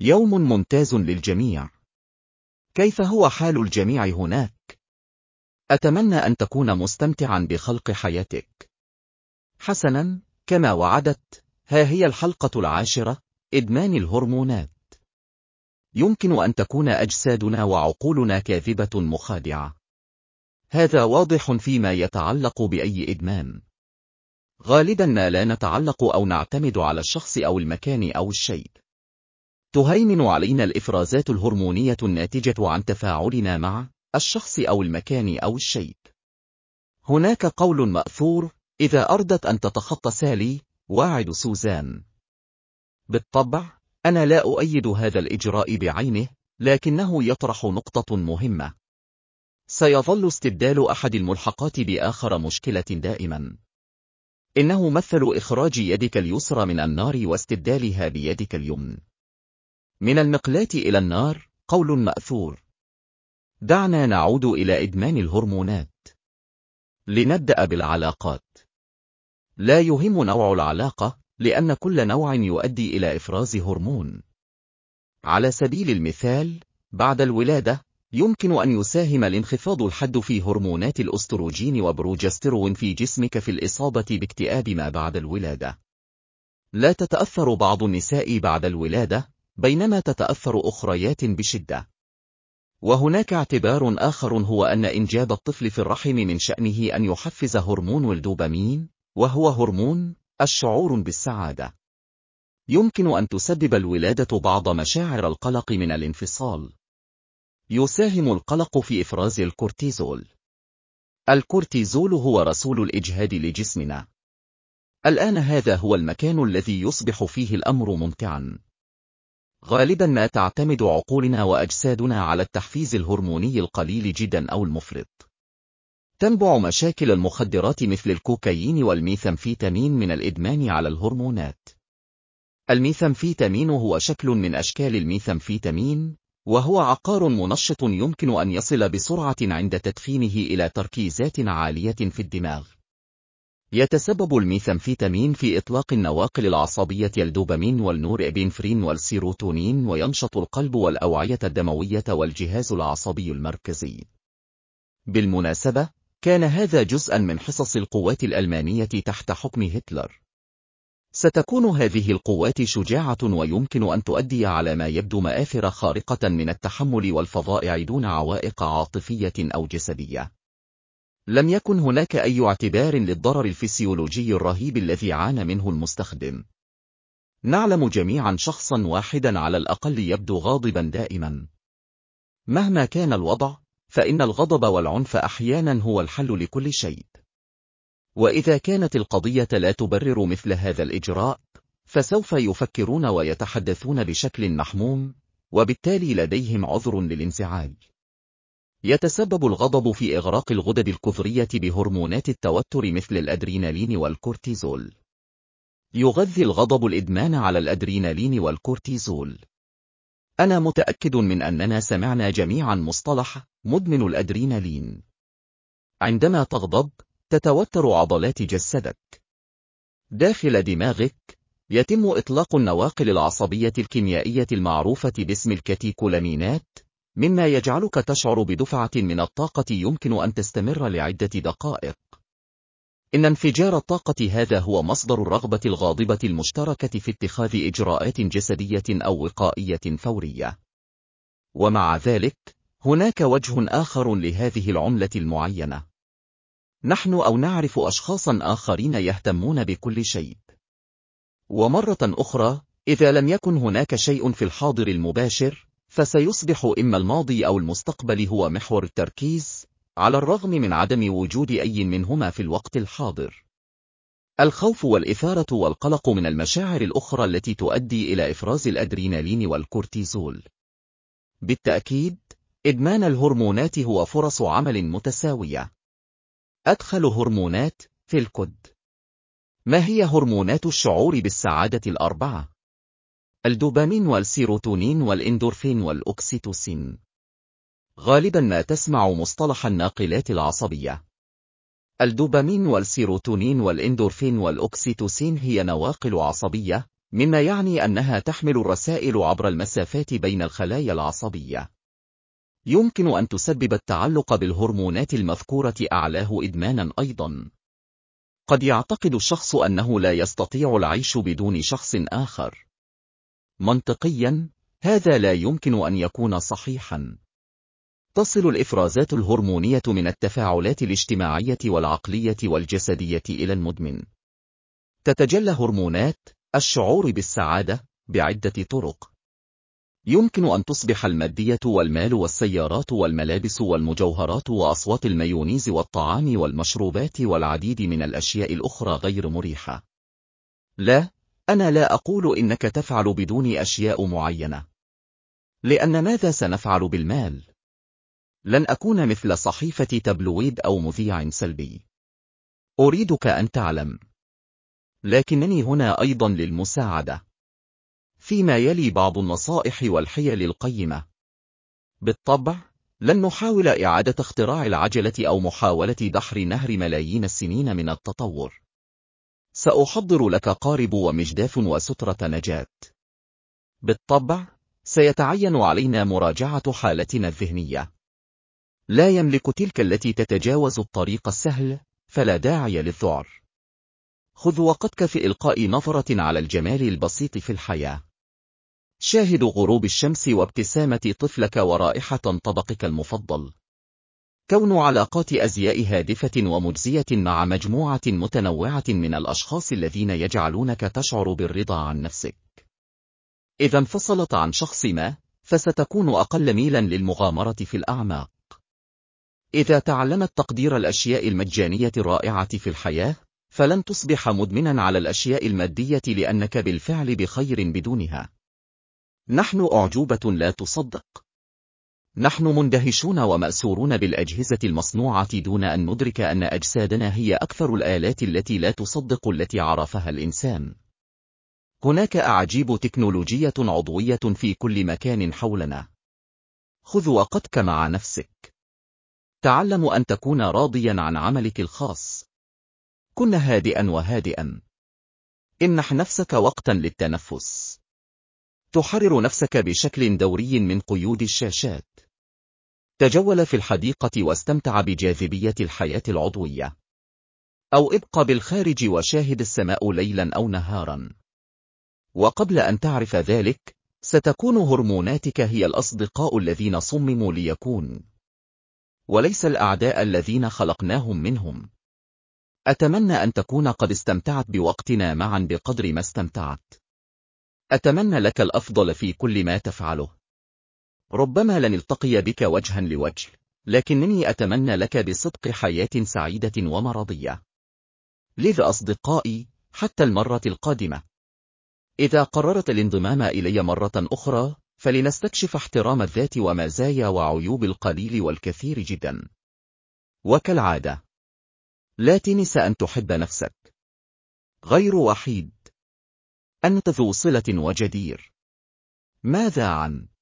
يوم ممتاز للجميع. كيف هو حال الجميع هناك؟ أتمنى أن تكون مستمتعا بخلق حياتك. حسنا، كما وعدت، ها هي الحلقة 10، إدمان الهرمونات. يمكن أن تكون أجسادنا وعقولنا كاذبة مخادعة. هذا واضح فيما يتعلق بأي إدمان. غالبا ما لا نتعلق أو نعتمد على الشخص أو المكان أو الشيء. تهيمن علينا الإفرازات الهرمونية الناتجة عن تفاعلنا مع الشخص أو المكان أو الشيء. هناك قول مأثور: إذا أردت أن تتخطى سالي، واعد سوزان. بالطبع، أنا لا أؤيد هذا الإجراء بعينه، لكنه يطرح نقطة مهمة. سيظل استبدال أحد الملحقات بآخر مشكلة دائما. إنه مثل إخراج يدك اليسرى من النار واستبدالها بيدك اليمنى. من المقلاة إلى النار، قول مأثور. دعنا نعود إلى إدمان الهرمونات. لنبدأ بالعلاقات. لا يهم نوع العلاقة، لأن كل نوع يؤدي إلى إفراز هرمون. على سبيل المثال، بعد الولادة، يمكن أن يساهم الانخفاض الحاد في هرمونات الأستروجين وبروجسترون في جسمك في الإصابة باكتئاب ما بعد الولادة. لا تتأثر بعض النساء بعد الولادة، بينما تتأثر أخريات بشدة. وهناك اعتبار آخر هو أن إنجاب الطفل في الرحم من شأنه أن يحفز هرمون الدوبامين، وهو هرمون الشعور بالسعادة. يمكن أن تسبب الولادة بعض مشاعر القلق من الانفصال. يساهم القلق في إفراز الكورتيزول. الكورتيزول هو رسول الإجهاد لجسمنا. الآن هذا هو المكان الذي يصبح فيه الأمر ممتعا. غالبا ما تعتمد عقولنا وأجسادنا على التحفيز الهرموني القليل جدا أو المفرط. تنبع مشاكل المخدرات مثل الكوكايين والميثامفيتامين من الإدمان على الهرمونات. الميثامفيتامين هو شكل من أشكال الميثامفيتامين، وهو عقار منشط يمكن أن يصل بسرعة عند تدخينه إلى تركيزات عالية في الدماغ. يتسبب الميثامفيتامين في إطلاق النواقل العصبية الدوبامين والنورابينفرين والسيروتونين، وينشط القلب والأوعية الدموية والجهاز العصبي المركزي. بالمناسبة، كان هذا جزءا من حصص القوات الألمانية تحت حكم هتلر. ستكون هذه القوات شجاعة، ويمكن أن تؤدي على ما يبدو مآثر خارقة من التحمل والفظائع دون عوائق عاطفية أو جسدية. لم يكن هناك أي اعتبار للضرر الفسيولوجي الرهيب الذي عانى منه المستخدم. نعلم جميعا شخصا واحدا على الأقل يبدو غاضبا دائما. مهما كان الوضع، فإن الغضب والعنف أحيانا هو الحل لكل شيء. وإذا كانت القضية لا تبرر مثل هذا الإجراء، فسوف يفكرون ويتحدثون بشكل محموم، وبالتالي لديهم عذر للانزعاج. يتسبب الغضب في إغراق الغدد الكظرية بهرمونات التوتر مثل الأدرينالين والكورتيزول. يغذي الغضب الإدمان على الأدرينالين والكورتيزول. أنا متأكد من أننا سمعنا جميعا مصطلح مدمن الأدرينالين. عندما تغضب، تتوتر عضلات جسدك. داخل دماغك، يتم إطلاق النواقل العصبية الكيميائية المعروفة باسم الكاتيكولامينات، مما يجعلك تشعر بدفعة من الطاقة يمكن أن تستمر لعدة دقائق. إن انفجار الطاقة هذا هو مصدر الرغبة الغاضبة المشتركة في اتخاذ إجراءات جسدية أو وقائية فورية. ومع ذلك، هناك وجه آخر لهذه العملة المعينة. نحن أو نعرف أشخاصا آخرين يهتمون بكل شيء. ومرة أخرى، إذا لم يكن هناك شيء في الحاضر المباشر، فسيصبح إما الماضي أو المستقبل هو محور التركيز، على الرغم من عدم وجود أي منهما في الوقت الحاضر. الخوف والإثارة والقلق من المشاعر الأخرى التي تؤدي إلى إفراز الأدرينالين والكورتيزول. بالتأكيد، إدمان الهرمونات هو فرص عمل متساوية. أدخل هرمونات في الكود. ما هي هرمونات الشعور بالسعادة الأربعة؟ الدوبامين والسيروتونين والإندورفين والأكسيتوسين. غالبا ما تسمع مصطلح الناقلات العصبية. الدوبامين والسيروتونين والإندورفين والأكسيتوسين هي نواقل عصبية مما يعني أنها تحمل الرسائل عبر المسافات بين الخلايا العصبية. يمكن أن تسبب التعلق بالهرمونات المذكورة أعلاه إدمانا أيضا. قد يعتقد الشخص أنه لا يستطيع العيش بدون شخص آخر. منطقيا، هذا لا يمكن أن يكون صحيحا. تصل الإفرازات الهرمونية من التفاعلات الاجتماعية والعقلية والجسدية إلى المدمن. تتجلى هرمونات الشعور بالسعادة بعدة طرق. يمكن أن تصبح المادية والمال والسيارات والملابس والمجوهرات وأصوات المايونيز والطعام والمشروبات والعديد من الأشياء الأخرى غير مريحة. لا، أنا لا أقول إنك تفعل بدون أشياء معينة. لأن ماذا سنفعل بالمال؟ لن أكون مثل صحيفة تبلويد أو مذيع سلبي. أريدك أن تعلم. لكنني هنا أيضا للمساعدة. فيما يلي بعض النصائح والحيل القيمة. بالطبع، لن نحاول إعادة اختراع العجلة أو محاولة دحر نهر ملايين السنين من التطور. سأحضر لك قارب ومجداف وسترة نجاة. بالطبع، سيتعين علينا مراجعة حالتنا الذهنية. لا يملك تلك التي تتجاوز الطريق السهل، فلا داعي للذعر. خذ وقتك في إلقاء نظرة على الجمال البسيط في الحياة. شاهد غروب الشمس وابتسامة طفلك ورائحة طبقك المفضل. كون علاقات أزياء هادفة ومجزية مع مجموعة متنوعة من الأشخاص الذين يجعلونك تشعر بالرضا عن نفسك. إذا انفصلت عن شخص ما، فستكون أقل ميلا للمغامرة في الأعماق. إذا تعلمت تقدير الأشياء المجانية الرائعة في الحياة، فلن تصبح مدمنا على الأشياء المادية لأنك بالفعل بخير بدونها. نحن أعجوبة لا تصدق. نحن مندهشون ومأسورون بالأجهزة المصنوعة دون أن ندرك أن أجسادنا هي أكثر الآلات التي لا تصدق التي عرفها الإنسان. هناك أعاجيب تكنولوجية عضوية في كل مكان حولنا. خذ وقتك مع نفسك. تعلم أن تكون راضيا عن عملك الخاص. كن هادئا وهادئا. امنح نفسك وقتا للتنفس. تحرر نفسك بشكل دوري من قيود الشاشات. تجول في الحديقة واستمتع بجاذبية الحياة العضوية. أو ابق بالخارج وشاهد السماء ليلا أو نهارا. وقبل أن تعرف ذلك، ستكون هرموناتك هي الأصدقاء الذين صمموا ليكون، وليس الأعداء الذين خلقناهم منهم. أتمنى أن تكون قد استمتعت بوقتنا معا بقدر ما استمتعت. أتمنى لك الأفضل في كل ما تفعله. ربما لن التقي بك وجها لوجه، لكنني أتمنى لك بصدق حياة سعيدة ومرضية. لذا أصدقائي، حتى المرة القادمة. إذا قررت الانضمام إلي مرة أخرى، فلنستكشف احترام الذات ومزايا وعيوب القليل والكثير جدا. وكالعادة، لا تنس أن تحب نفسك. غير وحيد. أنت ذو صلة وجدير. ماذا عن